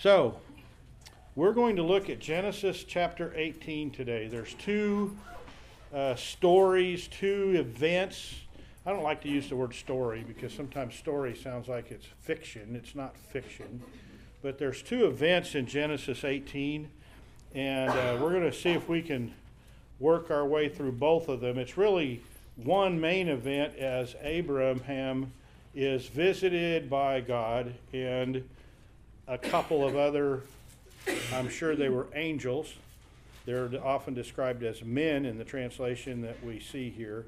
So, we're going to look at Genesis chapter 18 today. There's two stories, two events. I don't like to use the word story because sometimes story sounds like it's fiction. It's not fiction. But there's two events in Genesis 18, and we're going to see if we can work our way through both of them. It's really one main event as Abraham is visited by God and a couple of other, I'm sure they were angels. They're often described as men in the translation that we see here.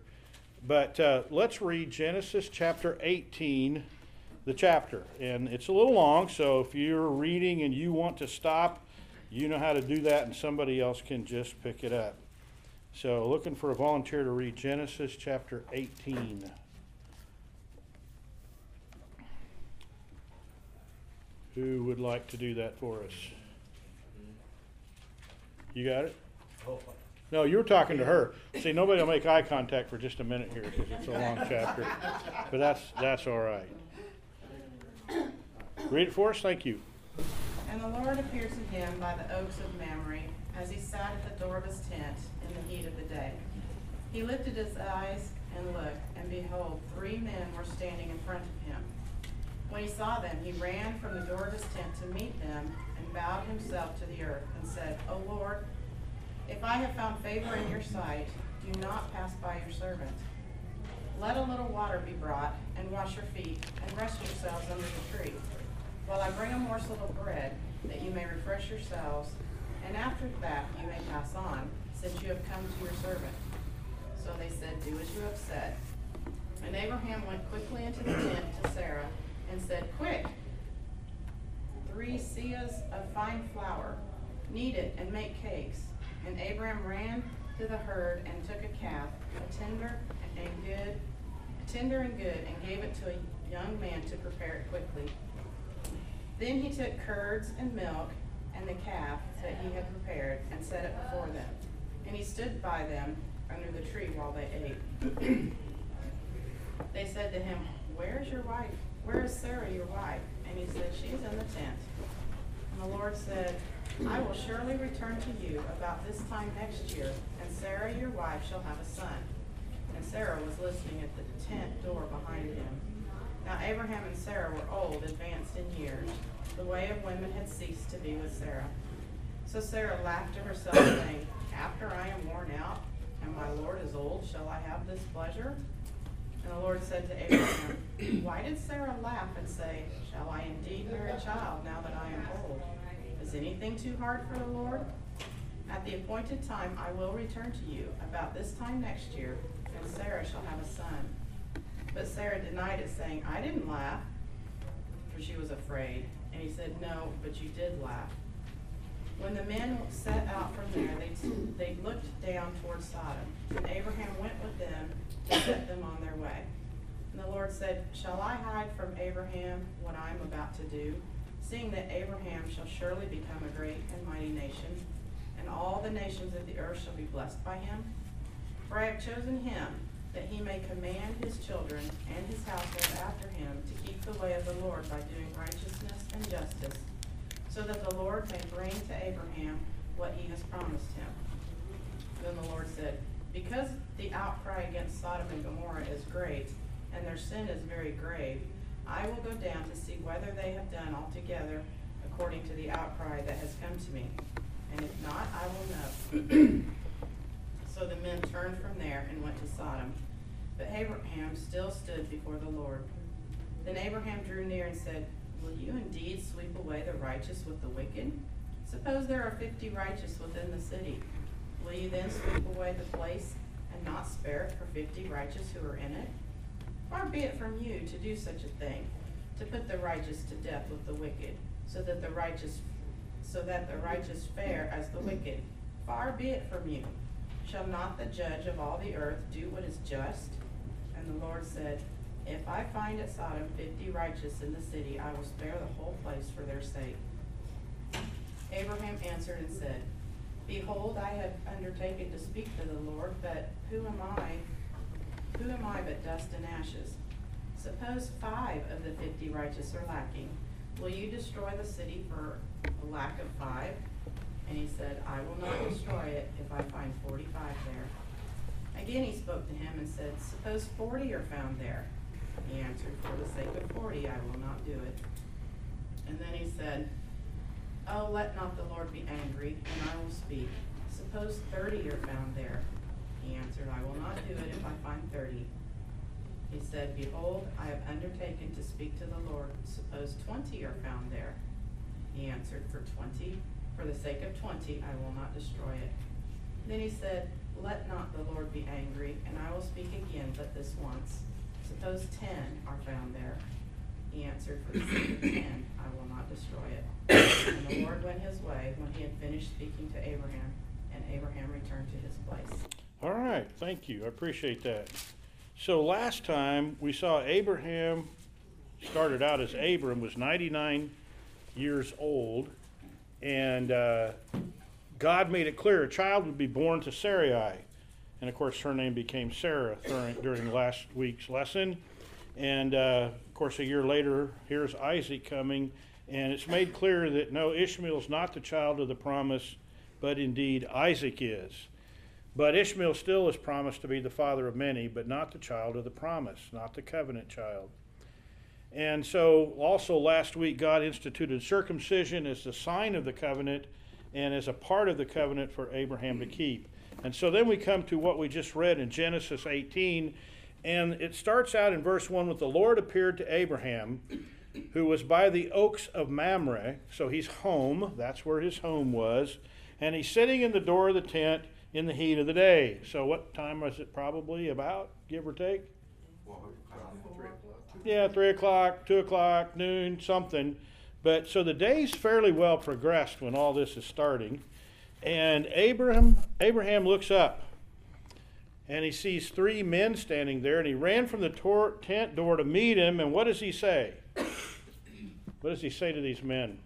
But let's read Genesis chapter 18, the chapter. And it's a little long, so if you're reading and you want to stop, you know how to do that, and somebody else can just pick it up. So looking for a volunteer to read Genesis chapter 18. Who would like to do that for us? You got it? No, you were talking to her. See, nobody will make eye contact for just a minute here because it's a long chapter. But that's all right. Read it for us. Thank you. And the Lord appeared to him by the oaks of Mamre as he sat at the door of his tent in the heat of the day. He lifted his eyes and looked, and behold, three men were standing in front of him. When he saw them, he ran from the door of his tent to meet them and bowed himself to the earth and said, O Lord, if I have found favor in your sight, do not pass by your servant. Let a little water be brought, and wash your feet, and rest yourselves under the tree, while I bring a morsel of bread, that you may refresh yourselves, and after that you may pass on, since you have come to your servant. So they said, Do as you have said. And Abraham went quickly into the tent to Sarah, and said, Quick, 3 seahs of fine flour, knead it and make cakes. And Abraham ran to the herd and took a calf, tender and good, and gave it to a young man to prepare it quickly. Then he took curds and milk and the calf that he had prepared and set it before them. And he stood by them under the tree while they ate. They said to him, Where is your wife? Where is Sarah, your wife? And he said, She is in the tent. And the Lord said, I will surely return to you about this time next year, and Sarah, your wife, shall have a son. And Sarah was listening at the tent door behind him. Now Abraham and Sarah were old, advanced in years. The way of women had ceased to be with Sarah. So Sarah laughed to herself, saying, After I am worn out, and my Lord is old, shall I have this pleasure? And the Lord said to Abraham, Why did Sarah laugh and say, Shall I indeed bear a child now that I am old? Is anything too hard for the Lord? At the appointed time I will return to you about this time next year, and Sarah shall have a son. But Sarah denied it, saying, I didn't laugh, for she was afraid. And he said, No, but you did laugh. When the men set out from there, they looked down toward Sodom. And Abraham went with them to set them on their way. And the Lord said, Shall I hide from Abraham what I am about to do, seeing that Abraham shall surely become a great and mighty nation, and all the nations of the earth shall be blessed by him? For I have chosen him, that he may command his children and his household after him to keep the way of the Lord by doing righteousness and justice, so that the Lord may bring to Abraham what he has promised him. Then the Lord said, Because the outcry against Sodom and Gomorrah is great, and their sin is very grave, I will go down to see whether they have done altogether according to the outcry that has come to me. And if not, I will know. So the men turned from there and went to Sodom. But Abraham still stood before the Lord. Then Abraham drew near and said, Will you indeed sweep away the righteous with the wicked? Suppose there are 50 righteous within the city. Will you then sweep away the place and not spare it for 50 righteous who are in it? Far be it from you to do such a thing, to put the righteous to death with the wicked, so that the righteous fare as the wicked. Far be it from you. Shall not the judge of all the earth do what is just? And the Lord said, If I find at Sodom 50 righteous in the city, I will spare the whole place for their sake. Abraham answered and said, Behold, I have undertaken to speak to the Lord, but who am I? Who am I but dust and ashes? Suppose 5 of the 50 righteous are lacking. will you destroy the city for a lack of 5? And he said, I will not destroy it if I find 45 there. Again he spoke to him and said, suppose 40 are found there. He answered, for the sake of 40 I will not do it. And then he said, oh, let not the Lord be angry, and I will speak. Suppose 30 are found there. He answered, I will not do it if I find 30. He said, behold, I have undertaken to speak to the Lord. Suppose 20 are found there. He answered, for the sake of 20, I will not destroy it. Then he said, let not the Lord be angry, and I will speak again but this once. Suppose 10 are found there. He answered, for the sake of 10, I will not destroy it. And the Lord went his way when he had finished speaking to Abraham, and Abraham returned to his place. All right, thank you. I appreciate that. So last time we saw Abraham started out as Abram, was 99 years old, and God made it clear a child would be born to Sarai. And of course, her name became Sarah during last week's lesson. And of course, a year later, here's Isaac coming, and it's made clear that no, Ishmael's not the child of the promise, but indeed Isaac is. But Ishmael still is promised to be the father of many, but not the child of the promise, not the covenant child. And so also last week, God instituted circumcision as the sign of the covenant and as a part of the covenant for Abraham to keep. And so then we come to what we just read in Genesis 18, and it starts out in verse 1 with the Lord appeared to Abraham, who was by the oaks of Mamre. So he's home, that's where his home was, and he's sitting in the door of the tent in the heat of the day. So what time was it probably about, give or take? Well, 3 o'clock. Yeah, 3 o'clock, 2 o'clock, noon, something. But so the day's fairly well progressed when all this is starting. And Abraham looks up, and he sees 3 men standing there, and he ran from the tent door to meet him. And what does he say? What does he say to these men?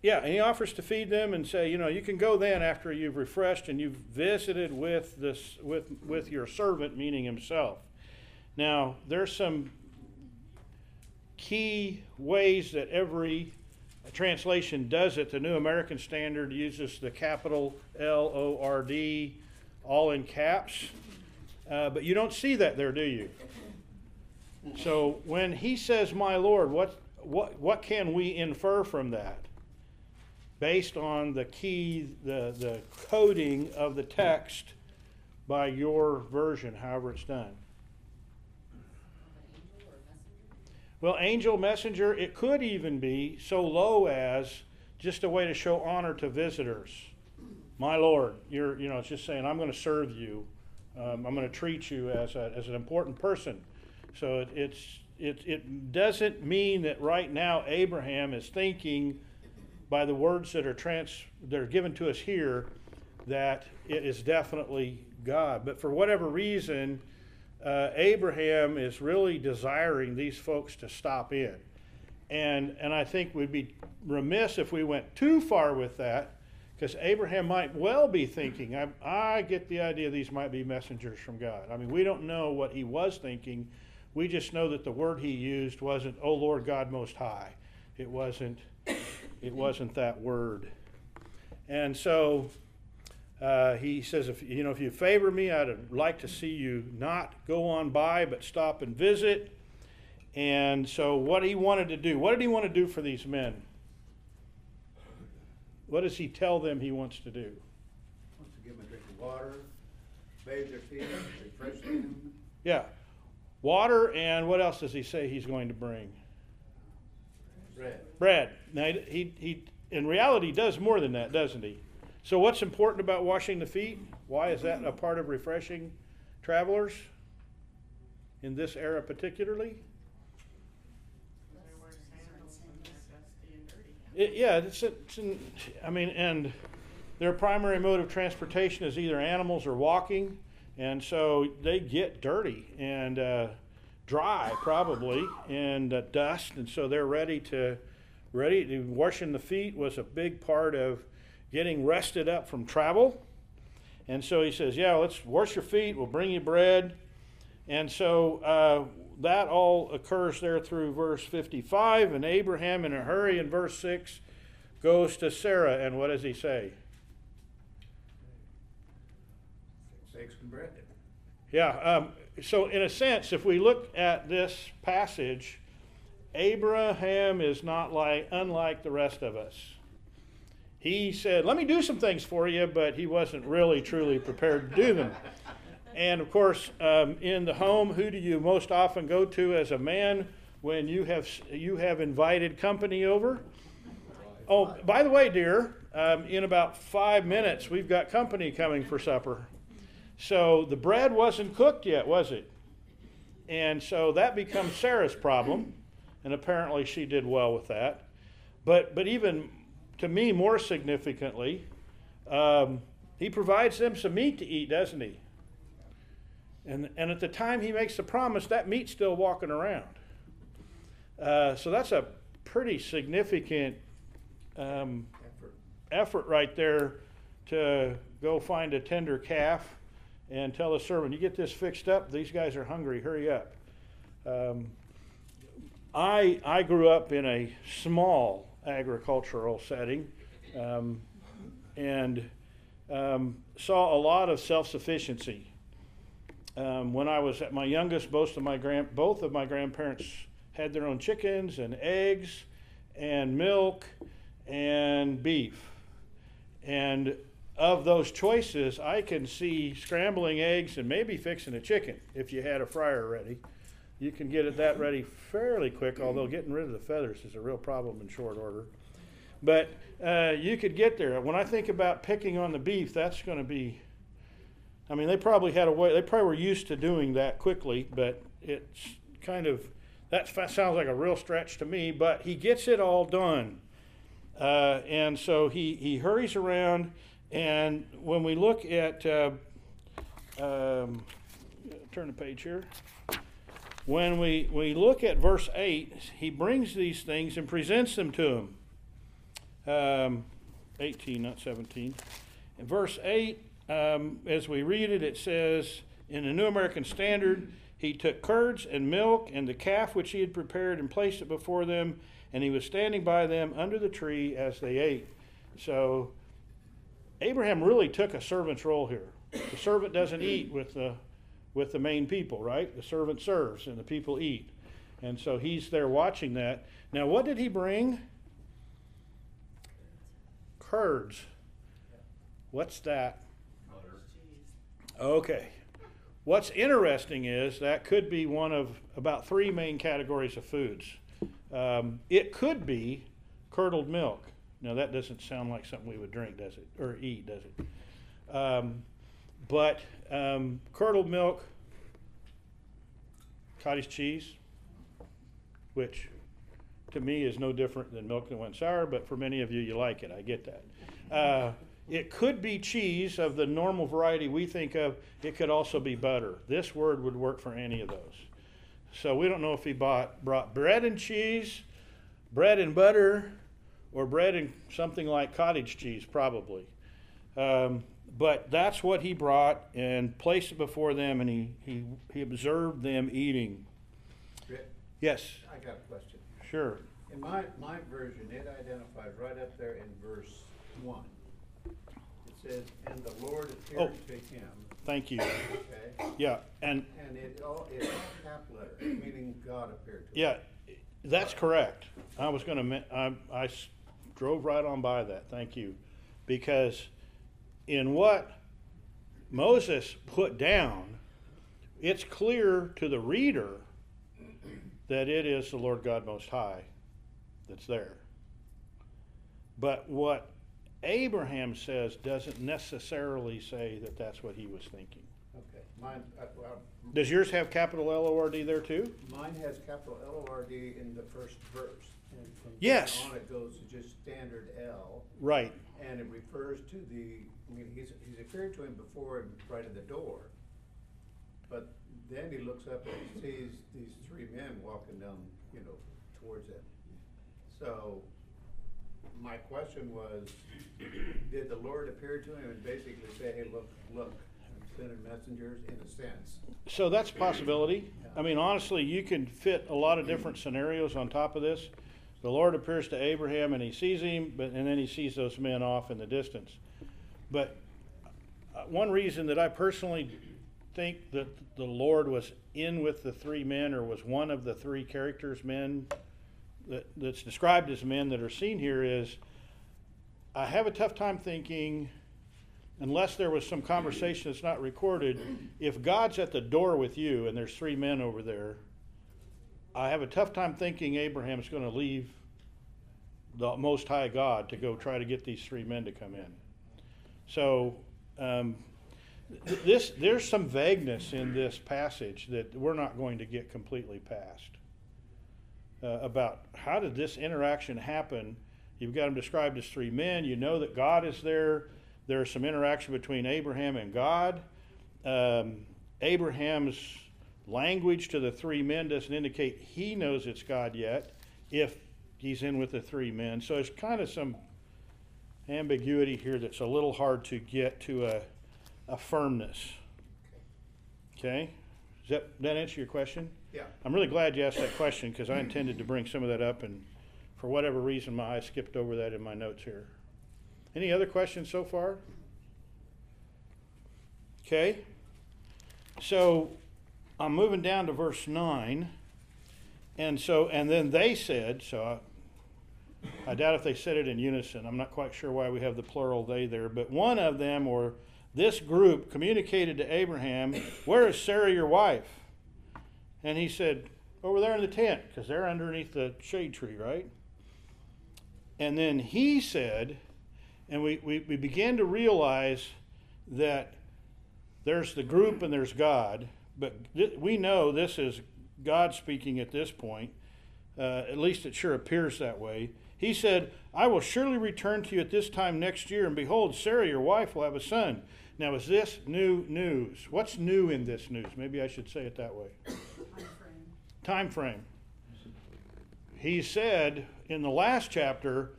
Yeah, and he offers to feed them and say, you can go then after you've refreshed and you've visited with your servant, meaning himself. Now, there's some key ways that every translation does it. The New American Standard uses the capital L-O-R-D, all in caps. But you don't see that there, do you? So when he says, my Lord, what can we infer from that? Based on the key, the coding of the text by your version, however it's done. Well, angel, messenger, it could even be so low as just a way to show honor to visitors. My Lord, it's just saying, I'm going to serve you. I'm going to treat you as an important person. So it doesn't mean that right now Abraham is thinking, by the words that are given to us here, that it is definitely God. But for whatever reason, Abraham is really desiring these folks to stop in. And I think we'd be remiss if we went too far with that, because Abraham might well be thinking, I get the idea these might be messengers from God. I mean, we don't know what he was thinking. We just know that the word he used wasn't, O Lord God Most High. It wasn't that word. And so he says, if you favor me, I'd like to see you not go on by, but stop and visit. And so what did he want to do for these men? What does he tell them he wants to do? He wants to give them a drink of water, bathe their feet, refresh them. Yeah, water, and what else does he say he's going to bring? Bread. Now, he in reality does more than that, doesn't he? So what's important about washing the feet? Why is that a part of refreshing travelers in this era particularly? And their primary mode of transportation is either animals or walking, and so they get dirty and dry probably, and dust, and so they're ready to washing the feet was a big part of getting rested up from travel. And so he says, yeah, let's wash your feet. We'll bring you bread. And so that all occurs there through verse 55. And Abraham, in a hurry, in verse 6, goes to Sarah. And what does he say? Eggs and bread. Yeah. So in a sense, if we look at this passage, Abraham is not unlike the rest of us. He said, let me do some things for you, but he wasn't really truly prepared to do them. And of course, in the home, who do you most often go to as a man when you have invited company over? Oh, by the way, dear, in about 5 minutes, we've got company coming for supper. So the bread wasn't cooked yet, was it? And so that becomes Sarah's problem. And apparently she did well with that. But even to me more significantly, he provides them some meat to eat, doesn't he? And at the time he makes the promise, that meat's still walking around. So that's a pretty significant effort right there to go find a tender calf and tell the servant, you get this fixed up, these guys are hungry, hurry up. I grew up in a small agricultural setting and saw a lot of self-sufficiency. When I was at my youngest, both of my grandparents had their own chickens and eggs and milk and beef. And of those choices, I can see scrambling eggs and maybe fixing a chicken if you had a fryer ready. You can get that ready fairly quick, although getting rid of the feathers is a real problem in short order. But you could get there. When I think about picking on the beef, that's going to be, I mean, they probably had a way, they probably were used to doing that quickly, but it's kind of, that sounds like a real stretch to me, but he gets it all done. And so he hurries around, and when we look at, turn the page here. When we look at verse 8, he brings these things and presents them to him. 18, not 17. In verse 8, as we read it, it says, in the New American Standard, he took curds and milk and the calf which he had prepared and placed it before them, and he was standing by them under the tree as they ate. So Abraham really took a servant's role here. The servant doesn't eat with the main people, right? The servant serves and the people eat. And so he's there watching that. Now, what did he bring? Curds. What's that? Butter. Okay. What's interesting is that could be one of about 3 main categories of foods. It could be curdled milk. Now, that doesn't sound like something we would drink, does it? Or eat, does it? But curdled milk, cottage cheese, which to me is no different than milk that went sour, but for many of you, you like it. I get that. It could be cheese of the normal variety we think of. It could also be butter. This word would work for any of those. So we don't know if he brought bread and cheese, bread and butter, or bread and something like cottage cheese, probably. But that's what he brought and placed it before them, and he observed them eating. Rick, yes? I got a question. Sure. In my version, it identifies right up there in verse 1. It says, and the Lord appeared to him. Thank you. Okay. Yeah. And it all is capillary, meaning God appeared to him. Yeah, that's correct. I was going to, I drove right on by that. Thank you. Because in what Moses put down, it's clear to the reader that it is the Lord God Most High that's there. But what Abraham says doesn't necessarily say that that's what he was thinking. Okay. Mine, does yours have capital L-O-R-D there too? Mine has capital L-O-R-D in the first verse. And from yes. On it goes to just standard L. Right. And it refers to the, I mean, he's appeared to him before right at the door. But then he looks up and sees these 3 men walking down, towards him. So My question was, did the Lord appear to him and basically say, hey, look, I'm sending messengers in a sense? So that's a possibility. I mean, honestly, you can fit a lot of different scenarios on top of this. The Lord appears to Abraham and he sees him, and then he sees those men off in the distance. But one reason that I personally think that the Lord was in with the three men, or was one of the three characters, men, that's described as men that are seen here, is I have a tough time thinking, unless there was some conversation that's not recorded, if God's at the door with you and there's three men over there, I have a tough time thinking Abraham's going to leave the Most High God to go try to get these three men to come in. So there's some vagueness in this passage that we're not going to get completely past. About how did this interaction happen? You've got them described as three men. You know that God is there. There's some interaction between Abraham and God. Abraham's language to the three men doesn't indicate he knows it's God yet, if he's in with the three men. So there's kind of some ambiguity here that's a little hard to get to a firmness. Okay? Does that answer your question? Yeah. I'm really glad you asked that question, because I intended to bring some of that up, and for whatever reason, my eye skipped over that in my notes here. Any other questions so far? Okay. So I'm moving down to verse 9. And then they said, so I doubt if they said it in unison. I'm not quite sure why we have the plural they there, but one of them, or this group, communicated to Abraham, "Where is Sarah, your wife?" And he said, "Over there in the tent," because they're underneath the shade tree, right? And then he said, and we began to realize that there's the group and there's God, but we know this is God speaking at this point. At least it sure appears that way. He said, "I will surely return to you at this time next year, and behold, Sarah, your wife, will have a son." Now, is this new news? What's new in this news? Maybe I should say it that way. Time frame. He said in the last chapter,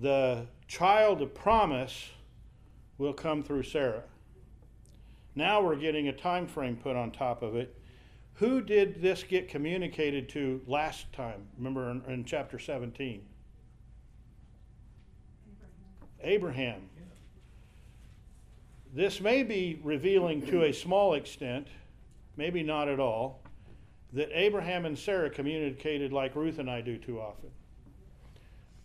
the child of promise will come through Sarah. Now we're getting a time frame put on top of it. Who did this get communicated to last time? Remember in chapter 17? Abraham. Yeah. This may be revealing to a small extent, maybe not at all, that Abraham and Sarah communicated like Ruth and I do too often.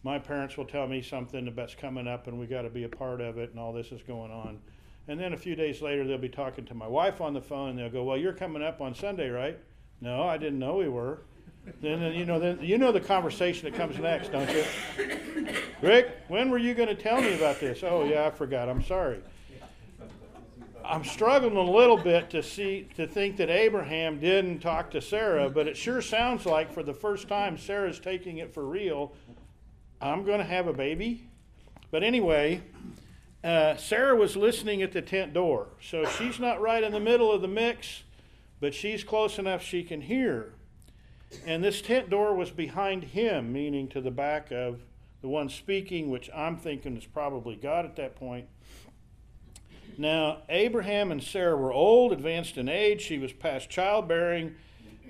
My parents will tell me something that's coming up and we got to be a part of it and all this is going on. And then a few days later, they'll be talking to my wife on the phone and they'll go, "Well, you're coming up on Sunday, right?" "No, I didn't know we were." Then you know the conversation that comes next, don't you? "Rick, when were you going to tell me about this?" "Oh, yeah, I forgot. I'm sorry." I'm struggling a little bit to think that Abraham didn't talk to Sarah, but it sure sounds like for the first time Sarah's taking it for real. I'm going to have a baby. But anyway, Sarah was listening at the tent door. So she's not right in the middle of the mix, but she's close enough she can hear. And this tent door was behind him, meaning to the back of the one speaking, which I'm thinking is probably God at that point. Now, Abraham and Sarah were old, advanced in age. She was past childbearing,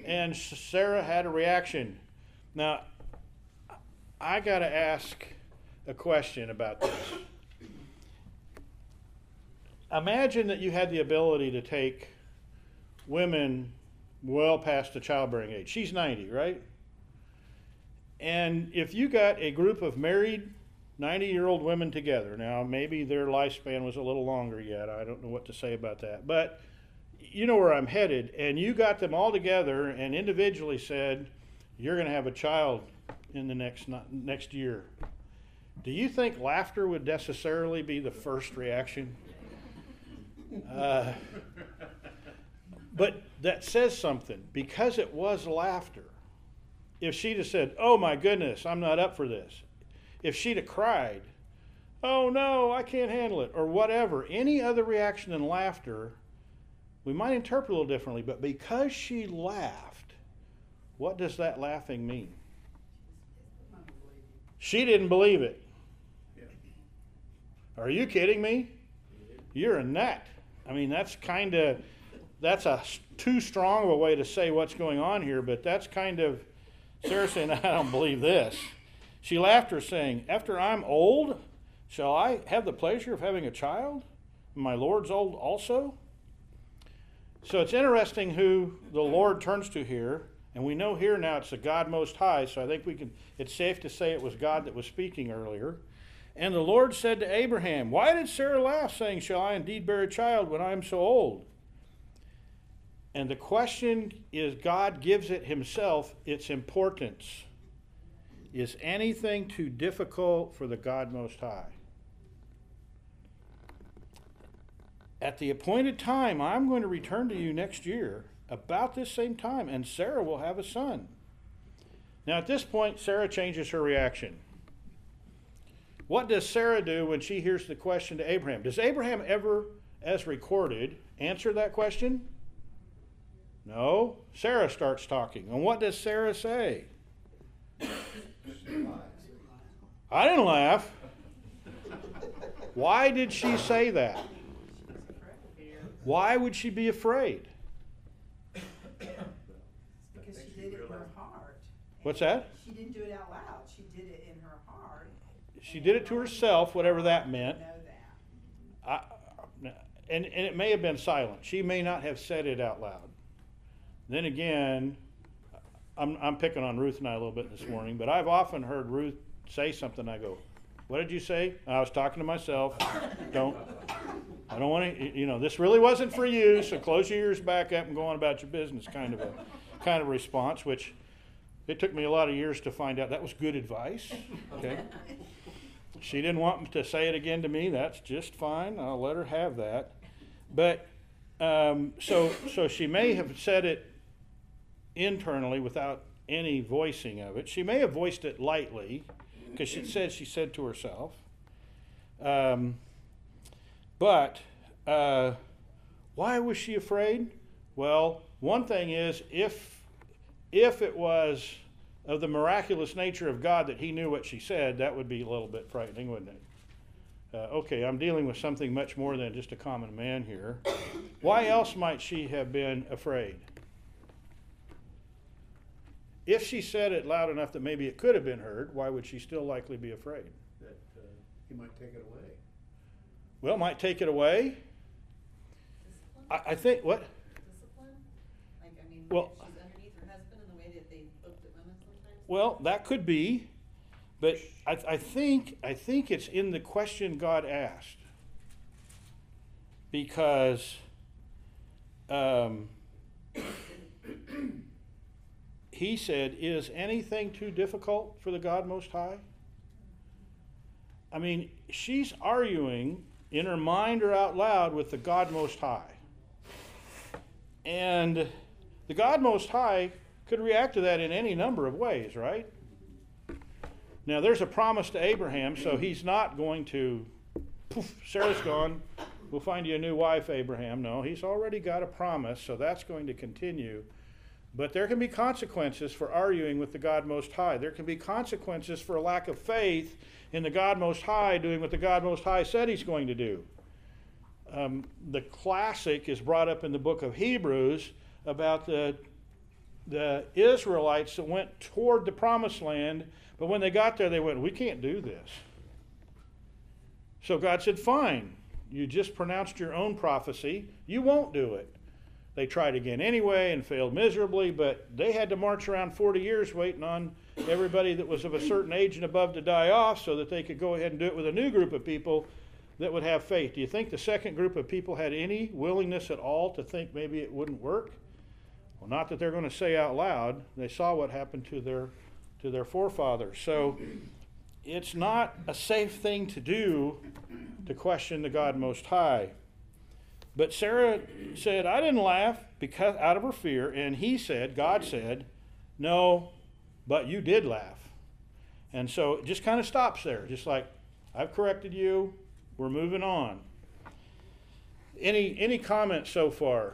and Sarah had a reaction. Now, I got to ask a question about this. Imagine that you had the ability to take women well past the childbearing age. She's 90, right? And if you got a group of married 90-year-old women together. Now, maybe their lifespan was a little longer yet. I don't know what to say about that. But you know where I'm headed. And you got them all together and individually said, "You're going to have a child in the next year." Do you think laughter would necessarily be the first reaction? But that says something, because it was laughter. If she'd have said, "Oh, my goodness, I'm not up for this." If she'd have cried, "Oh no, I can't handle it," or whatever, any other reaction than laughter, we might interpret a little differently. But because she laughed, what does that laughing mean? She didn't believe it. Are you kidding me? You're a nut. I mean, that's a too strong of a way to say what's going on here, but that's kind of, Sarah saying, I don't believe this. She laughed her, saying, after I'm old, shall I have the pleasure of having a child? My Lord's old also? So it's interesting who the Lord turns to here, and we know here now it's the God Most High, so I think it's safe to say it was God that was speaking earlier. And the Lord said to Abraham, why did Sarah laugh, saying, shall I indeed bear a child when I am so old? And the question is, God gives it himself its importance. Is anything too difficult for the God Most High? At the appointed time, I'm going to return to you next year about this same time, and Sarah will have a son. Now at this point, Sarah changes her reaction. What does Sarah do when she hears the question to Abraham? Does Abraham ever, as recorded, answer that question? No. Sarah starts talking. And what does Sarah say? I didn't laugh. Why did she say that? Why would she be afraid? Because she did it in her heart. What's that? She didn't do it out loud. She did it in her heart. She did it to herself, whatever that meant. And it may have been silent. She may not have said it out loud. Then again, I'm picking on Ruth and I a little bit this morning, but I've often heard Ruth say something. I go, what did you say? I was talking to myself. I don't want to, this really wasn't for you, so close your ears back up and go on about your business kind of response, which it took me a lot of years to find out that was good advice. Okay. She didn't want to say it again to me. That's just fine. I'll let her have that. But so she may have said it internally without any voicing of it. She may have voiced it lightly because she said to herself. But why was she afraid? Well, one thing is, if it was of the miraculous nature of God that he knew what she said, that would be a little bit frightening, wouldn't it? Okay, I'm dealing with something much more than just a common man here. Why else might she have been afraid? If she said it loud enough that maybe it could have been heard, why would she still likely be afraid? That he might take it away. Well, might take it away. I think, what? Discipline? Like, I mean, well, she's underneath her husband in the way that they looked at women sometimes? Well, that could be. But I think it's in the question God asked. Because he said, is anything too difficult for the God Most High? I mean, she's arguing in her mind or out loud with the God Most High. And the God Most High could react to that in any number of ways, right? Now, there's a promise to Abraham, so he's not going to, poof, Sarah's gone, we'll find you a new wife, Abraham. No, he's already got a promise, so that's going to continue. But there can be consequences for arguing with the God Most High. There can be consequences for a lack of faith in the God Most High doing what the God Most High said he's going to do. The classic is brought up in the book of Hebrews about the Israelites that went toward the promised land, but when they got there, they went, we can't do this. So God said, fine, you just pronounced your own prophecy. You won't do it. They tried again anyway and failed miserably, but they had to march around 40 years waiting on everybody that was of a certain age and above to die off so that they could go ahead and do it with a new group of people that would have faith. Do you think the second group of people had any willingness at all to think maybe it wouldn't work? Well, not that they're going to say out loud. They saw what happened to their forefathers. So it's not a safe thing to do to question the God Most High. But Sarah said, I didn't laugh because out of her fear. And God said, no, but you did laugh. And so it just kind of stops there. Just like, I've corrected you. We're moving on. Any comments so far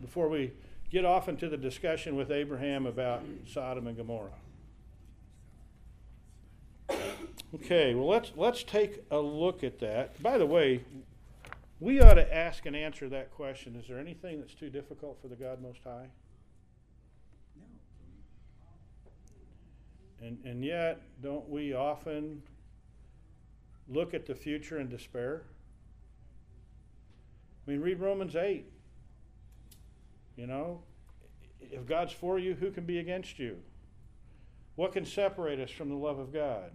before we get off into the discussion with Abraham about Sodom and Gomorrah? Okay, well, let's take a look at that. By the way, we ought to ask and answer that question. Is there anything that's too difficult for the God Most High? No. And yet, don't we often look at the future in despair? I mean, read Romans 8. You know, if God's for you, who can be against you? What can separate us from the love of God?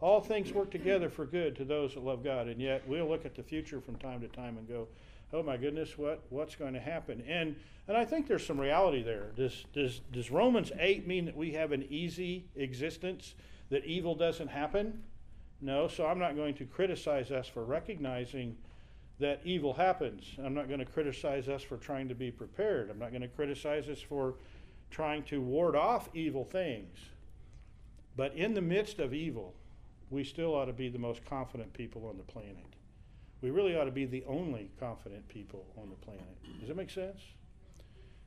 All things work together for good to those that love God, and yet we'll look at the future from time to time and go, oh my goodness, what's going to happen? And I think there's some reality there. Does Romans 8 mean that we have an easy existence, that evil doesn't happen? No, so I'm not going to criticize us for recognizing that evil happens. I'm not going to criticize us for trying to be prepared. I'm not going to criticize us for trying to ward off evil things. But in the midst of evil, we still ought to be the most confident people on the planet. We really ought to be the only confident people on the planet. Does that make sense?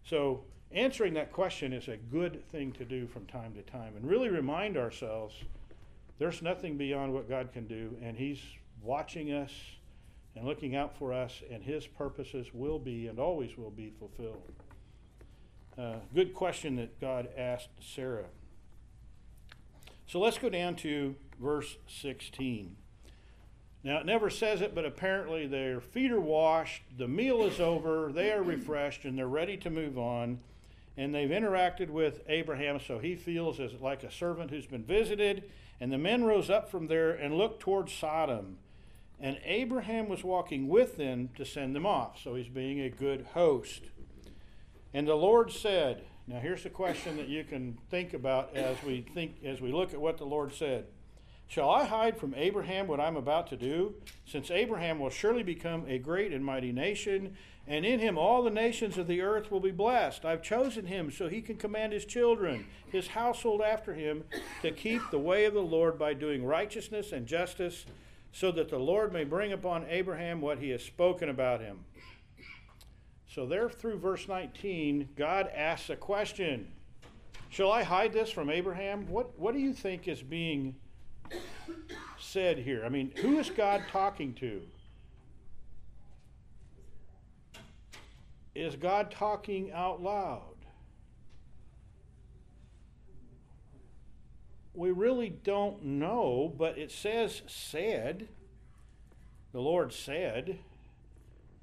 So answering that question is a good thing to do from time to time, and really remind ourselves there's nothing beyond what God can do, and He's watching us and looking out for us, and His purposes will be and always will be fulfilled. Good question that God asked Sarah. So let's go down to verse 16. Now, it never says it, but apparently their feet are washed, the meal is over, they are refreshed, and they're ready to move on. And they've interacted with Abraham, so he feels as like a servant who's been visited. And the men rose up from there and looked towards Sodom. And Abraham was walking with them to send them off. So he's being a good host. And the Lord said, now here's the question that you can think about as we look at what the Lord said. Shall I hide from Abraham what I'm about to do? Since Abraham will surely become a great and mighty nation, and in him all the nations of the earth will be blessed. I've chosen him so he can command his children, his household after him, to keep the way of the Lord by doing righteousness and justice, so that the Lord may bring upon Abraham what he has spoken about him. So there through verse 19, God asks a question. Shall I hide this from Abraham? What do you think is being said here? I mean, who is God talking to? Is God talking out loud? We really don't know, but it says said. The Lord said.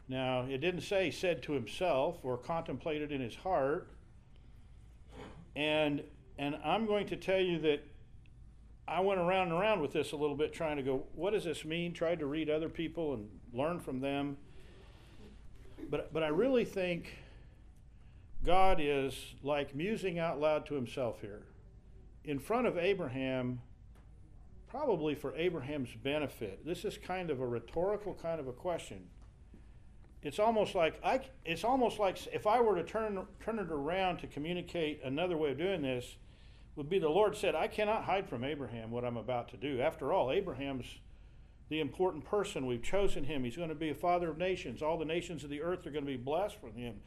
Now, it didn't say said to himself or contemplated in his heart. And I'm going to tell you that I went around and around with this a little bit, trying to go, what does this mean? Tried to read other people and learn from them. But I really think God is like musing out loud to himself here. In front of Abraham, probably for Abraham's benefit. This is kind of a rhetorical kind of a question. It's almost like if I were to turn it around to communicate another way of doing this, would be the Lord said, I cannot hide from Abraham what I'm about to do. After all, Abraham's the important person. We've chosen him. He's going to be a father of nations. All the nations of the earth are going to be blessed from him.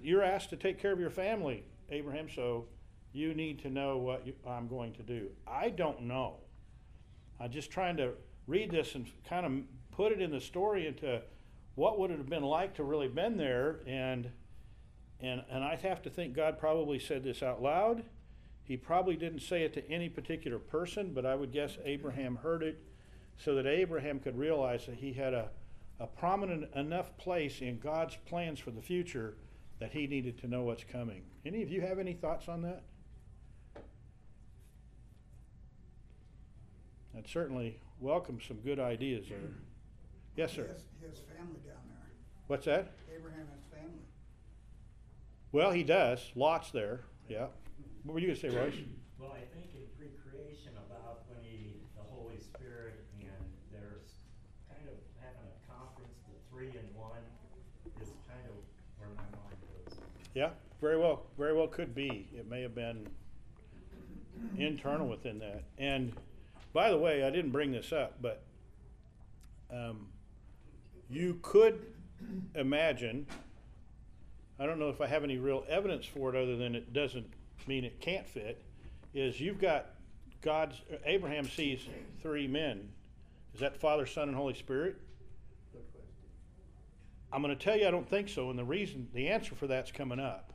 You're asked to take care of your family, Abraham, so you need to know what I'm going to do. I don't know. I'm just trying to read this and kind of put it in the story into what would it have been like to really been there. And I have to think God probably said this out loud. He probably didn't say it to any particular person, but I would guess Abraham heard it so that Abraham could realize that he had a prominent enough place in God's plans for the future that he needed to know what's coming. Any of you have any thoughts on that? I'd certainly welcome some good ideas there. Yes, sir? His family down there. What's that? Abraham has family. Well, he does. Lot's there, yeah. What were you going to say, Royce? Well, I think in pre-creation about when the Holy Spirit and there's kind of having a conference, the 3 in 1 is kind of where my mind goes. Yeah, very well could be. It may have been internal within that. And by the way, I didn't bring this up, but you could imagine, I don't know if I have any real evidence for it other than it doesn't mean it can't fit, is you've got Abraham sees three men. Is that Father, Son, and Holy Spirit? I'm going to tell you I don't think so, and the answer for that's coming up.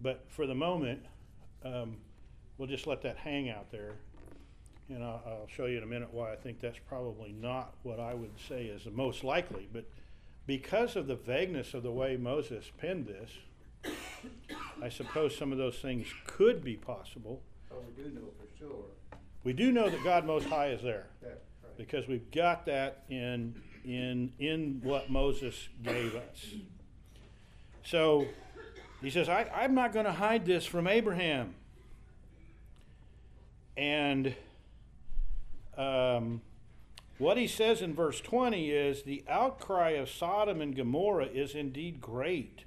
But for the moment, we'll just let that hang out there, and I'll show you in a minute why I think that's probably not what I would say is the most likely. But because of the vagueness of the way Moses penned this, I suppose some of those things could be possible. But we do know for sure. We do know that God Most High is there. That's right. Because we've got that in what Moses gave us. So he says, I'm not going to hide this from Abraham. And what he says in verse 20 is, the outcry of Sodom and Gomorrah is indeed great.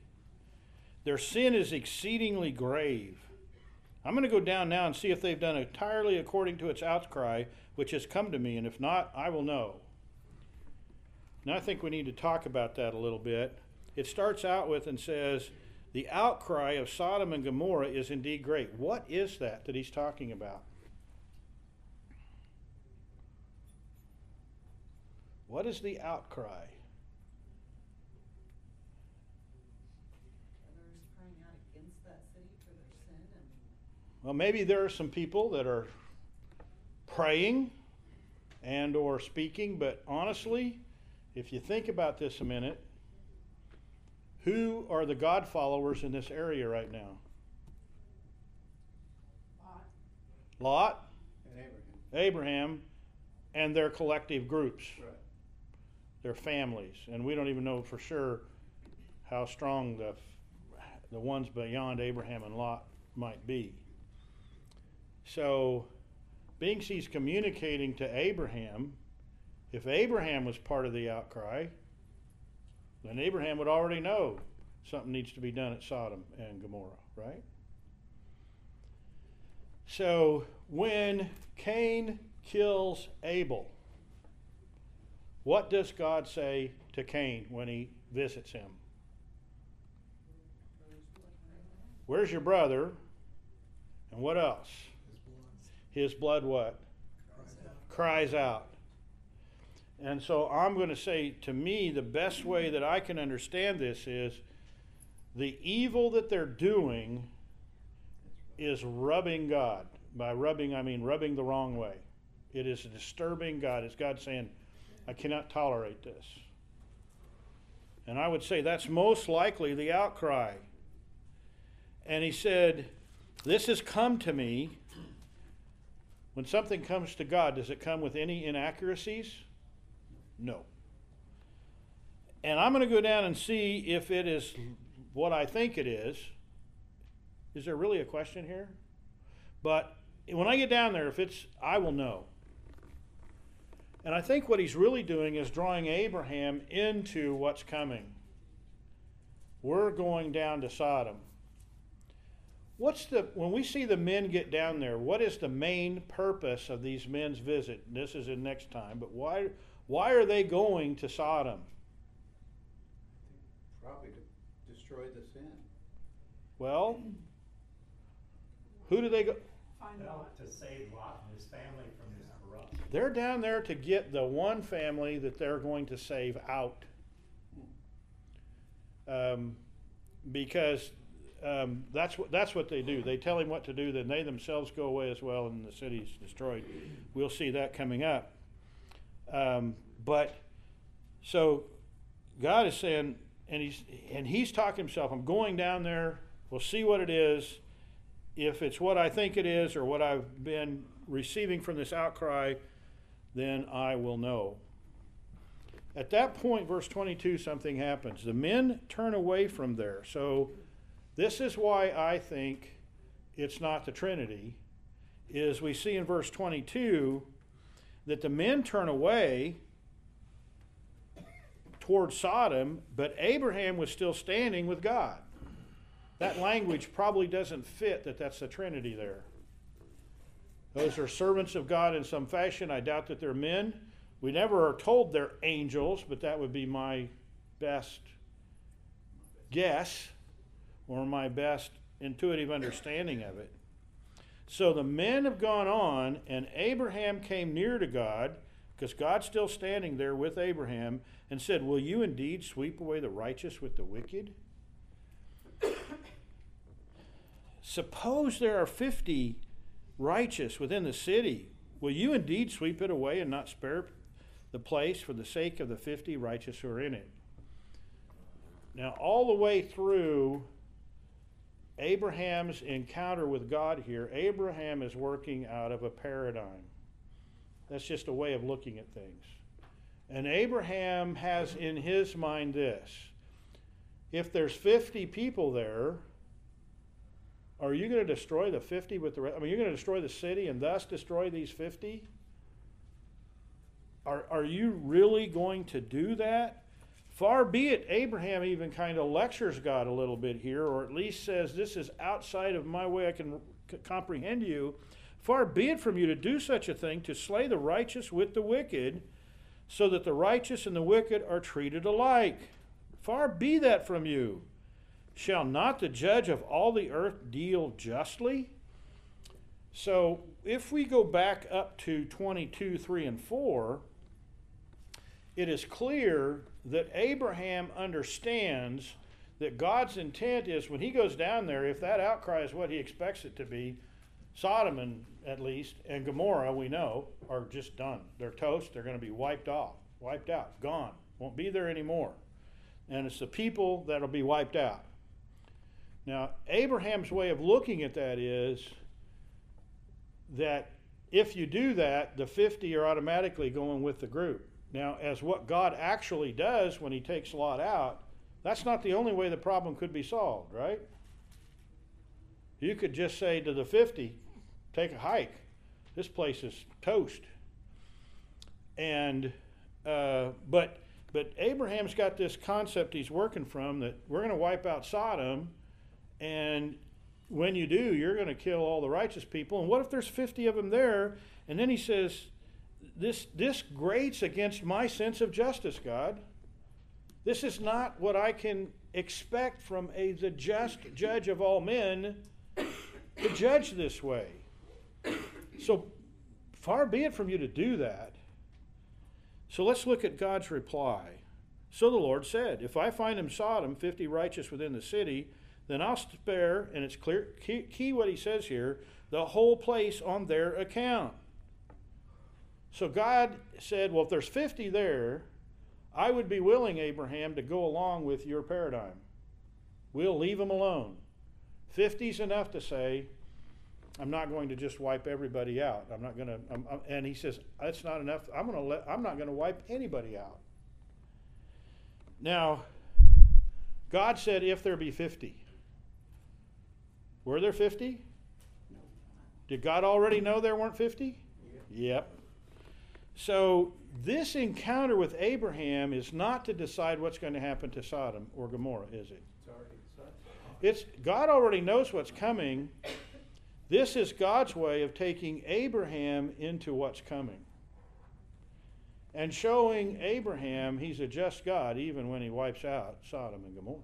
Their sin is exceedingly grave. I'm going to go down now and see if they've done entirely according to its outcry, which has come to me, and if not, I will know. Now I think we need to talk about that a little bit. It starts out with and says, the outcry of Sodom and Gomorrah is indeed great. What is that he's talking about? What is the outcry? Others crying out against that city for their sin. Well, maybe there are some people that are praying and or speaking, but honestly, if you think about this a minute, who are the God followers in this area right now? Lot. And Abraham. And their collective groups. Right. Their families. And we don't even know for sure how strong the ones beyond Abraham and Lot might be. So Bingsy's communicating to Abraham. If Abraham was part of the outcry, then Abraham would already know something needs to be done at Sodom and Gomorrah, right? So when Cain kills Abel, what does God say to Cain when he visits him? Where's your brother? And what else? His blood what? Cries out. And so I'm going to say, to me, the best way that I can understand this is the evil that they're doing is rubbing God. By rubbing, I mean rubbing the wrong way. It is disturbing God. It's God saying, I cannot tolerate this. And I would say that's most likely the outcry. And he said, this has come to me. When something comes to God, does it come with any inaccuracies? No. And I'm going to go down and see if it is what I think it is. Is there really a question here? But when I get down there, if it's, I will know. And I think what he's really doing is drawing Abraham into what's coming. We're going down to Sodom. When we see the men get down there, what is the main purpose of these men's visit? And this is in next time, but why are they going to Sodom? Probably to destroy the sin. Well, who do they go? To save Lot and his family from this corruption. They're down there to get the one family that they're going to save out. Because that's what they do. They tell him what to do, then they themselves go away as well, and the city's destroyed. We'll see that coming up. But so God is saying, and he's talking to himself, I'm going down there, we'll see what it is. If it's what I think it is or what I've been receiving from this outcry, then I will know. At that point, verse 22, something happens. The men turn away from there. So this is why I think it's not the Trinity, is we see in verse 22 that the men turn away toward Sodom, but Abraham was still standing with God. That language probably doesn't fit that's the Trinity there. Those are servants of God in some fashion. I doubt that they're men. We never are told they're angels, but that would be my best guess or my best intuitive understanding of it. So the men have gone on, and Abraham came near to God, because God's still standing there with Abraham, and said, will you indeed sweep away the righteous with the wicked? Suppose there are 50 righteous within the city. Will you indeed sweep it away and not spare the place for the sake of the 50 righteous who are in it? Now, all the way through Abraham's encounter with God here, Abraham is working out of a paradigm. That's just a way of looking at things. And Abraham has in his mind this: if there's 50 people there, are you going to destroy the 50 with the rest? I mean, you're going to destroy the city and thus destroy these 50? Are you really going to do that? Far be it, Abraham even kind of lectures God a little bit here, or at least says, this is outside of my way I can comprehend you. Far be it from you to do such a thing, to slay the righteous with the wicked, so that the righteous and the wicked are treated alike. Far be that from you. Shall not the judge of all the earth deal justly? So if we go back up to 22, 3, and 4, it is clear that Abraham understands that God's intent is, when he goes down there, if that outcry is what he expects it to be, Sodom, and, at least, and Gomorrah, we know, are just done. They're toast. They're going to be wiped out, gone, won't be there anymore. And it's the people that will be wiped out. Now, Abraham's way of looking at that is that if you do that, the 50 are automatically going with the group. Now, as what God actually does when he takes Lot out, that's not the only way the problem could be solved, right? You could just say to the 50, take a hike. This place is toast. And, but Abraham's got this concept he's working from, that we're going to wipe out Sodom, and when you do, you're going to kill all the righteous people. And what if there's 50 of them there? And then he says, this grates against my sense of justice, God. This is not what I can expect from the just judge of all men to judge this way. So far be it from you to do that. So let's look at God's reply. So the Lord said, if I find in Sodom 50 righteous within the city, then I'll spare, and it's clear, key what he says here, the whole place on their account. So God said, well, if there's 50 there, I would be willing, Abraham, to go along with your paradigm. We'll leave them alone. 50's enough to say, I'm not going to just wipe everybody out. I'm not going to, and he says, that's not enough. I'm not going to wipe anybody out. Now, God said, if there be 50. Were there 50? No. Did God already know there weren't 50? Yeah. Yep. So this encounter with Abraham is not to decide what's going to happen to Sodom or Gomorrah, is it? It's God already knows what's coming. This is God's way of taking Abraham into what's coming and showing Abraham he's a just God even when he wipes out Sodom and Gomorrah.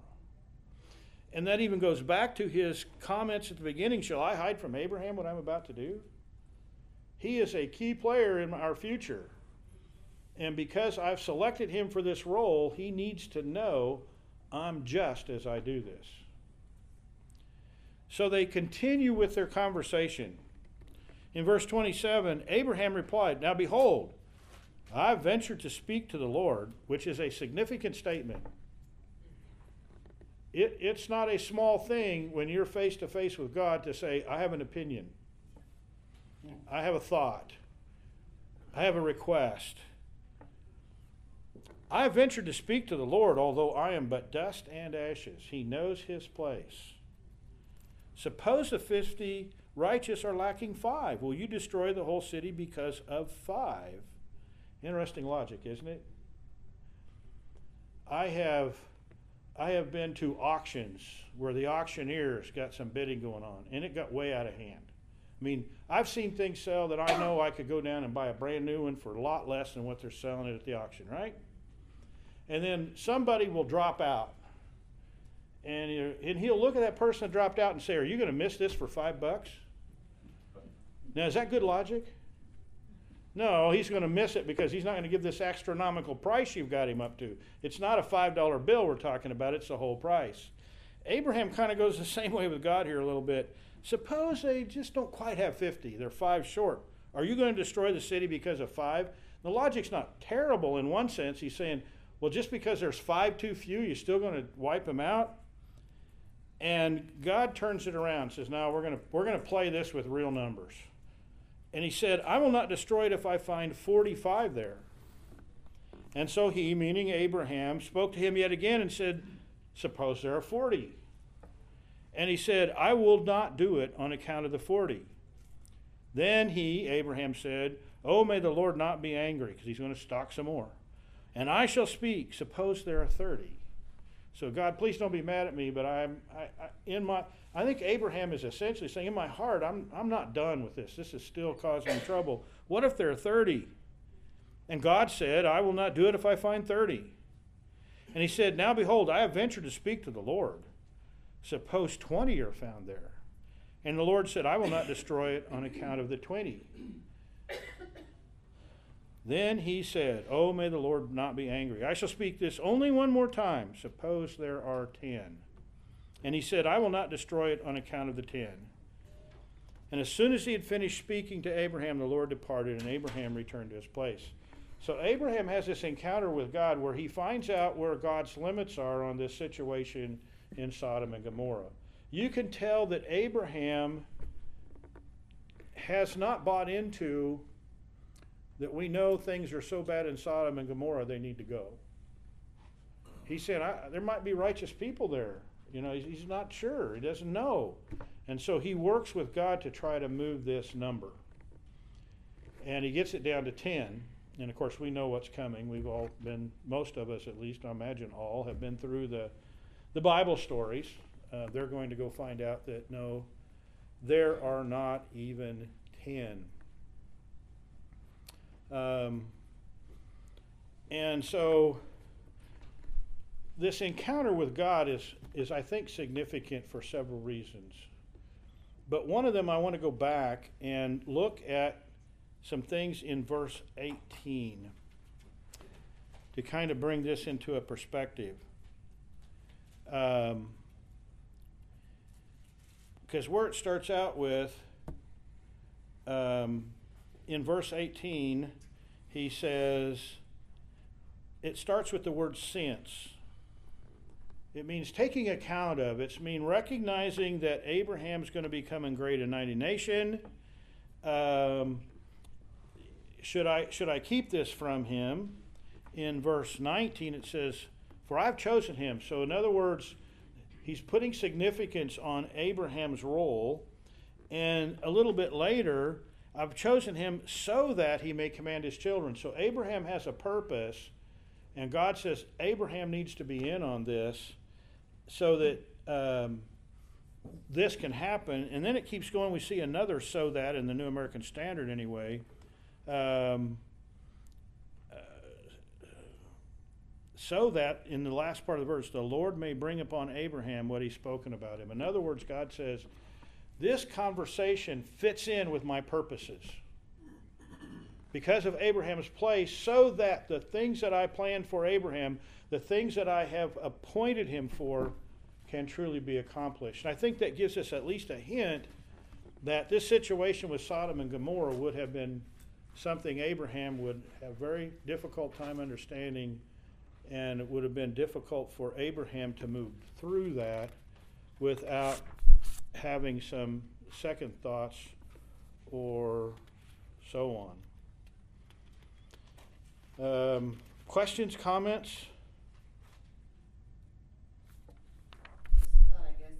And that even goes back to his comments at the beginning, shall I hide from Abraham what I'm about to do? He is a key player in our future. And because I've selected him for this role, he needs to know I'm just as I do this. So they continue with their conversation. In verse 27, Abraham replied, now behold, I ventured to speak to the Lord, which is a significant statement. It's not a small thing when you're face to face with God to say, I have an opinion. I have a thought. I have a request. I ventured to speak to the Lord, although I am but dust and ashes. He knows his place. Suppose the 50 righteous are lacking 5. Will you destroy the whole city because of 5? Interesting logic, isn't it? I have been to auctions where the auctioneers got some bidding going on, and it got way out of hand. I mean, I've seen things sell that I know I could go down and buy a brand new one for a lot less than what they're selling it at the auction, right? And then somebody will drop out. And he'll look at that person that dropped out and say, are you going to miss this for $5? Now, is that good logic? No, he's going to miss it because he's not going to give this astronomical price you've got him up to. It's not a $5 bill we're talking about. It's the whole price. Abraham kind of goes the same way with God here a little bit. Suppose they just don't quite have 50. They're 5 short. Are you going to destroy the city because of 5? The logic's not terrible in one sense. He's saying, well, just because there's 5 too few, you're still going to wipe them out? And God turns it around and says, no, we're going to play this with real numbers. And he said, I will not destroy it if I find 45 there. And so he, meaning Abraham, spoke to him yet again and said, suppose there are 40. And he said, I will not do it on account of the 40. Then he, Abraham, said, oh, may the Lord not be angry, because he's going to stock some more. And I shall speak, suppose there are 30. So God, please don't be mad at me, but I think Abraham is essentially saying, in my heart, I'm not done with this. This is still causing me trouble. What if there are 30? And God said, I will not do it if I find 30. And he said, now behold, I have ventured to speak to the Lord. Suppose 20 are found there. And the Lord said, I will not destroy it on account of the 20. Then he said, oh, may the Lord not be angry. I shall speak this only one more time. Suppose there are 10. And he said, I will not destroy it on account of the 10. And as soon as he had finished speaking to Abraham, the Lord departed, and Abraham returned to his place. So Abraham has this encounter with God where he finds out where God's limits are on this situation in Sodom and Gomorrah. You can tell that Abraham has not bought into that we know things are so bad in Sodom and Gomorrah they need to go. He said, there might be righteous people there. You know, he's not sure. He doesn't know. And so he works with God to try to move this number. And he gets it down to 10. And, of course, we know what's coming. We've all been, most of us at least, I imagine all, have been through the Bible stories. They're going to go find out that, no, there are not even 10. And so this encounter with God is I think significant for several reasons, but one of them, I want to go back and look at some things in verse 18 to kind of bring this into a perspective, because where it starts out with in verse 18, he says, it starts with the word since. It means taking account of. It's mean recognizing that Abraham's going to be coming great and mighty nation. Should I keep this from him? In verse 19, it says, for I've chosen him. So in other words, he's putting significance on Abraham's role. And a little bit later, I've chosen him so that he may command his children. So Abraham has a purpose, and God says Abraham needs to be in on this so that this can happen. And then it keeps going. We see another so that in the New American Standard anyway. So that in the last part of the verse, the Lord may bring upon Abraham what he's spoken about him. In other words, God says, this conversation fits in with my purposes because of Abraham's place, so that the things that I planned for Abraham, the things that I have appointed him for, can truly be accomplished. And I think that gives us at least a hint that this situation with Sodom and Gomorrah would have been something Abraham would have a very difficult time understanding, and it would have been difficult for Abraham to move through that without having some second thoughts or so on. Questions, comments? Just a thought, I guess.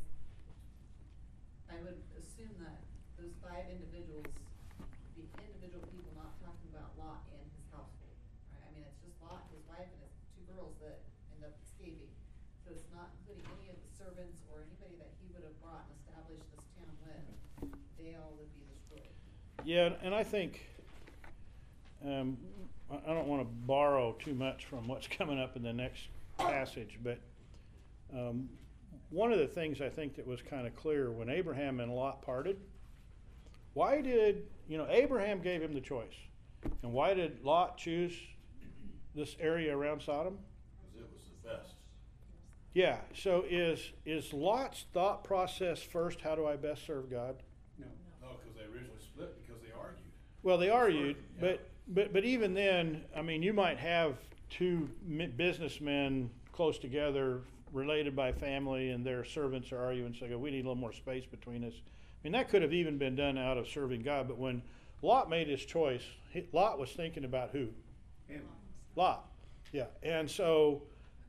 I would assume that those 5 individuals would be individual people, not talking about Lot and his household. Right? I mean, it's just Lot, his wife, and his 2 girls that end up escaping. So it's not including any of the servants or anybody that he would have brought and established this town with. They all would be destroyed. Yeah, and I think, I don't want to borrow too much from what's coming up in the next passage, but one of the things I think that was kind of clear when Abraham and Lot parted Why did, Abraham gave him the choice. And why did Lot choose this area around Sodom? Because it was the best. Yeah, so is Lot's thought process first, how do I best serve God? No. No, because they originally split because they argued. Well, they argued, but even then, I mean, you might have two businessmen close together, related by family, and their servants are arguing, so they go, we need a little more space between us. I mean, that could have even been done out of serving God, but when Lot made his choice, Lot was thinking about who? Him. Lot, yeah. And so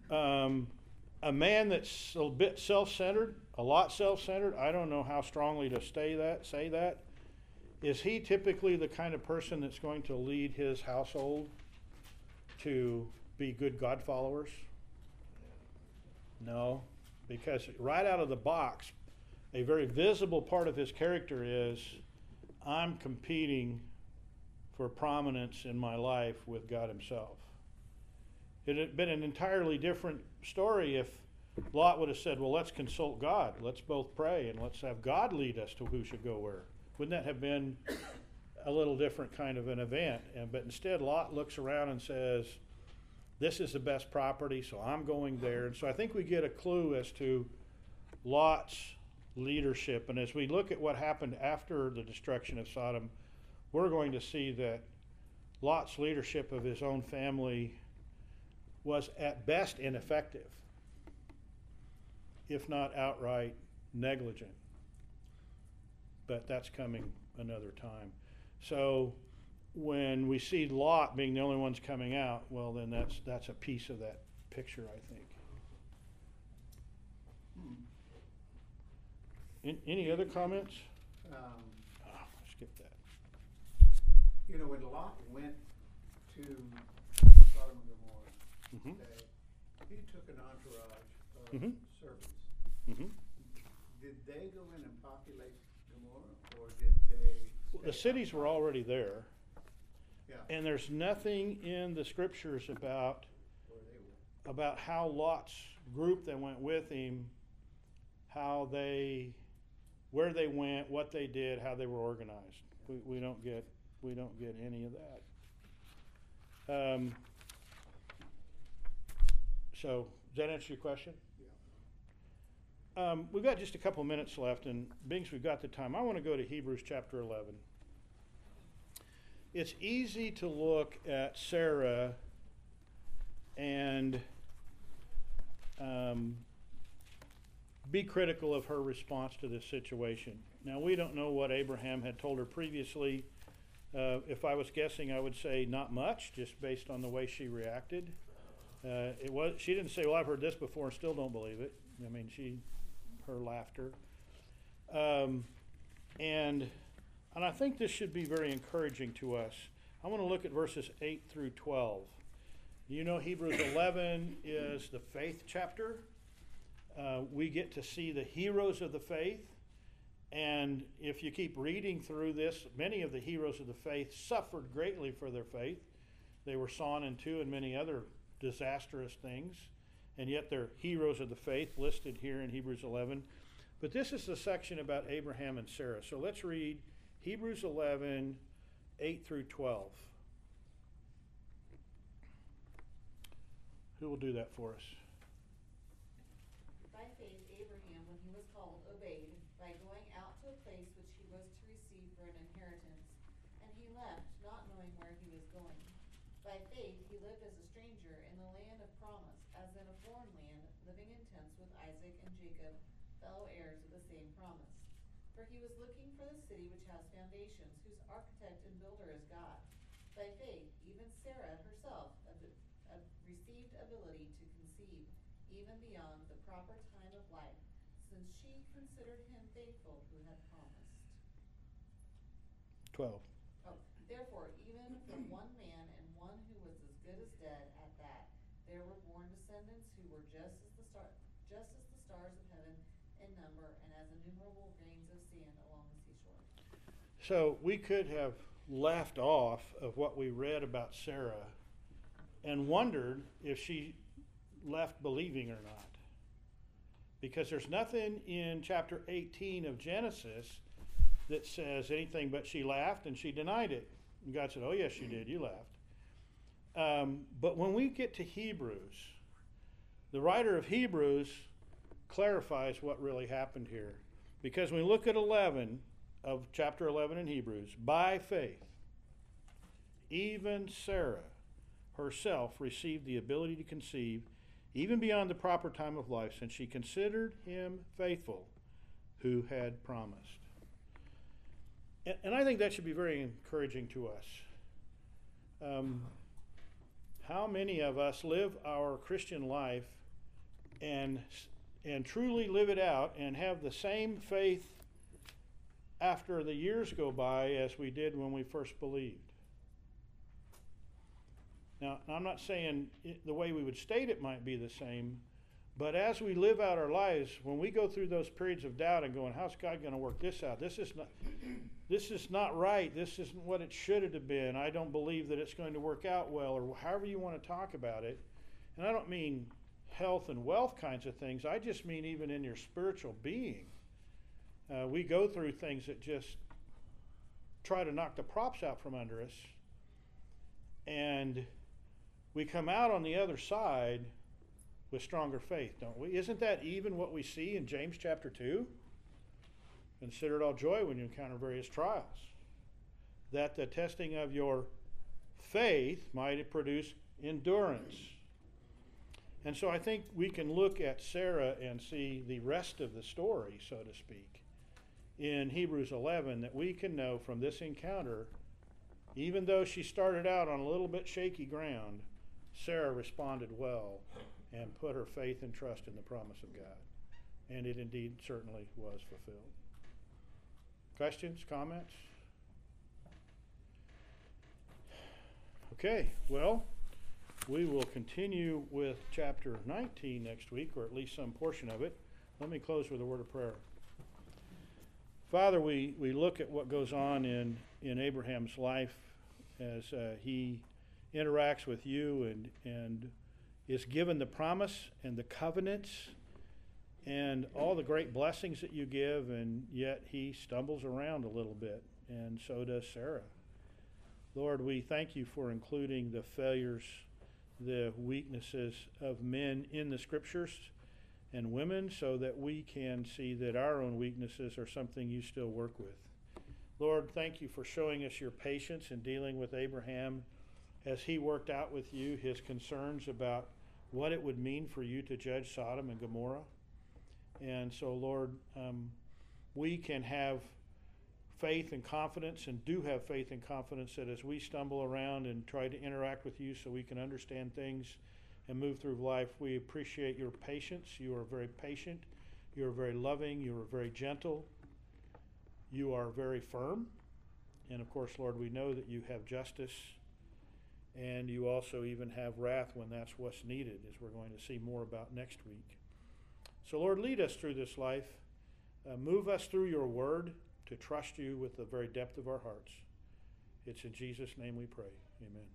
a man that's a bit self-centered, a lot self-centered, I don't know how strongly to say that. Is he typically the kind of person that's going to lead his household to be good God followers? No, because right out of the box, a very visible part of his character is, I'm competing for prominence in my life with God himself. It had been an entirely different story if Lot would have said, well, let's consult God. Let's both pray and let's have God lead us to who should go where. Wouldn't that have been a little different kind of an event? But instead, Lot looks around and says, this is the best property, so I'm going there. And so I think we get a clue as to Lot's leadership. And as we look at what happened after the destruction of Sodom, we're going to see that Lot's leadership of his own family was at best ineffective, if not outright negligent. But that's coming another time. So when we see Lot being the only ones coming out, well, then that's a piece of that picture, I think. Any other comments? Skip that. When Lot went to Sodom and Gomorrah, he took an entourage of servants. Did they go in and populate Gomorrah, or did they? Well, the cities were already there, and there's nothing in the scriptures about how Lot's group that went with him, how they, where they went, what they did, how they were organized. We don't get any of that. So does that answer your question? Yeah. We've got just a couple minutes left, and being as we've got the time, I want to go to Hebrews chapter 11. It's easy to look at Sarah and be critical of her response to this situation. Now, we don't know what Abraham had told her previously. If I was guessing, I would say not much, just based on the way she reacted. She didn't say, well, I've heard this before and still don't believe it. I mean, her laughter. And I think this should be very encouraging to us. I want to look at verses 8 through 12. Hebrews 11 is the faith chapter. We get to see the heroes of the faith. And if you keep reading through this, many of the heroes of the faith suffered greatly for their faith. They were sawn in two and many other disastrous things. And yet they're heroes of the faith listed here in Hebrews 11. But this is the section about Abraham and Sarah. So let's read Hebrews 11, 8 through 12. Who will do that for us? By faith, Abraham, when he was called, obeyed by going out to a place which he was to receive for an inheritance, and he left, not knowing where he was going. By faith, he lived as a stranger in the land of promise, as in a foreign land, living in tents with Isaac and Jacob, fellow heirs of the same promise. For he was looking for the city which has foundations, whose architect and builder is God. By faith, even Sarah herself received ability to conceive, even beyond the proper time of life, since she considered him faithful who had promised. 12. Therefore, even from one man and one who was as good as dead at that, there were born descendants who were just as the stars of heaven in number and as innumerable grains of sand along the seashore. So we could have left off of what we read about Sarah and wondered if she left believing or not, because there's nothing in chapter 18 of Genesis that says anything but she laughed and she denied it. And God said, oh, yes, you did. You laughed. But when we get to Hebrews, the writer of Hebrews clarifies what really happened here. Because when we look at 11 of chapter 11 in Hebrews, by faith, even Sarah herself received the ability to conceive even beyond the proper time of life, since she considered him faithful who had promised. And I think that should be very encouraging to us. How many of us live our Christian life and truly live it out and have the same faith after the years go by as we did when we first believed? Now, I'm not saying the way we would state it might be the same, but as we live out our lives, when we go through those periods of doubt and going, how's God going to work this out? This is not right. This isn't what it should have been. I don't believe that it's going to work out well, or however you want to talk about it. And I don't mean health and wealth kinds of things. I just mean even in your spiritual being. We go through things that just try to knock the props out from under us. And we come out on the other side with stronger faith, don't we? Isn't that even what we see in James chapter 2? Consider it all joy when you encounter various trials, that the testing of your faith might produce endurance. And so I think we can look at Sarah and see the rest of the story, so to speak, in Hebrews 11, that we can know from this encounter, even though she started out on a little bit shaky ground, Sarah responded well and put her faith and trust in the promise of God. And it indeed certainly was fulfilled. Questions, comments? Okay, well, we will continue with chapter 19 next week, or at least some portion of it. Let me close with a word of prayer. Father, we look at what goes on in Abraham's life as he interacts with you and is given the promise and the covenants and all the great blessings that you give, and yet he stumbles around a little bit, and so does Sarah. Lord, we thank you for including the failures, the weaknesses of men in the scriptures and women, so that we can see that our own weaknesses are something you still work with. Lord, thank you for showing us your patience in dealing with Abraham as he worked out with you his concerns about what it would mean for you to judge Sodom and Gomorrah. And so, Lord, we can have faith and confidence, and do have faith and confidence, that as we stumble around and try to interact with you so we can understand things and move through life, we appreciate your patience. You are very patient. You are very loving. You are very gentle. You are very firm. And, of course, Lord, we know that you have justice, and you also even have wrath when that's what's needed, as we're going to see more about next week. So, Lord, lead us through this life. Move us through your word to trust you with the very depth of our hearts. It's in Jesus' name we pray. Amen.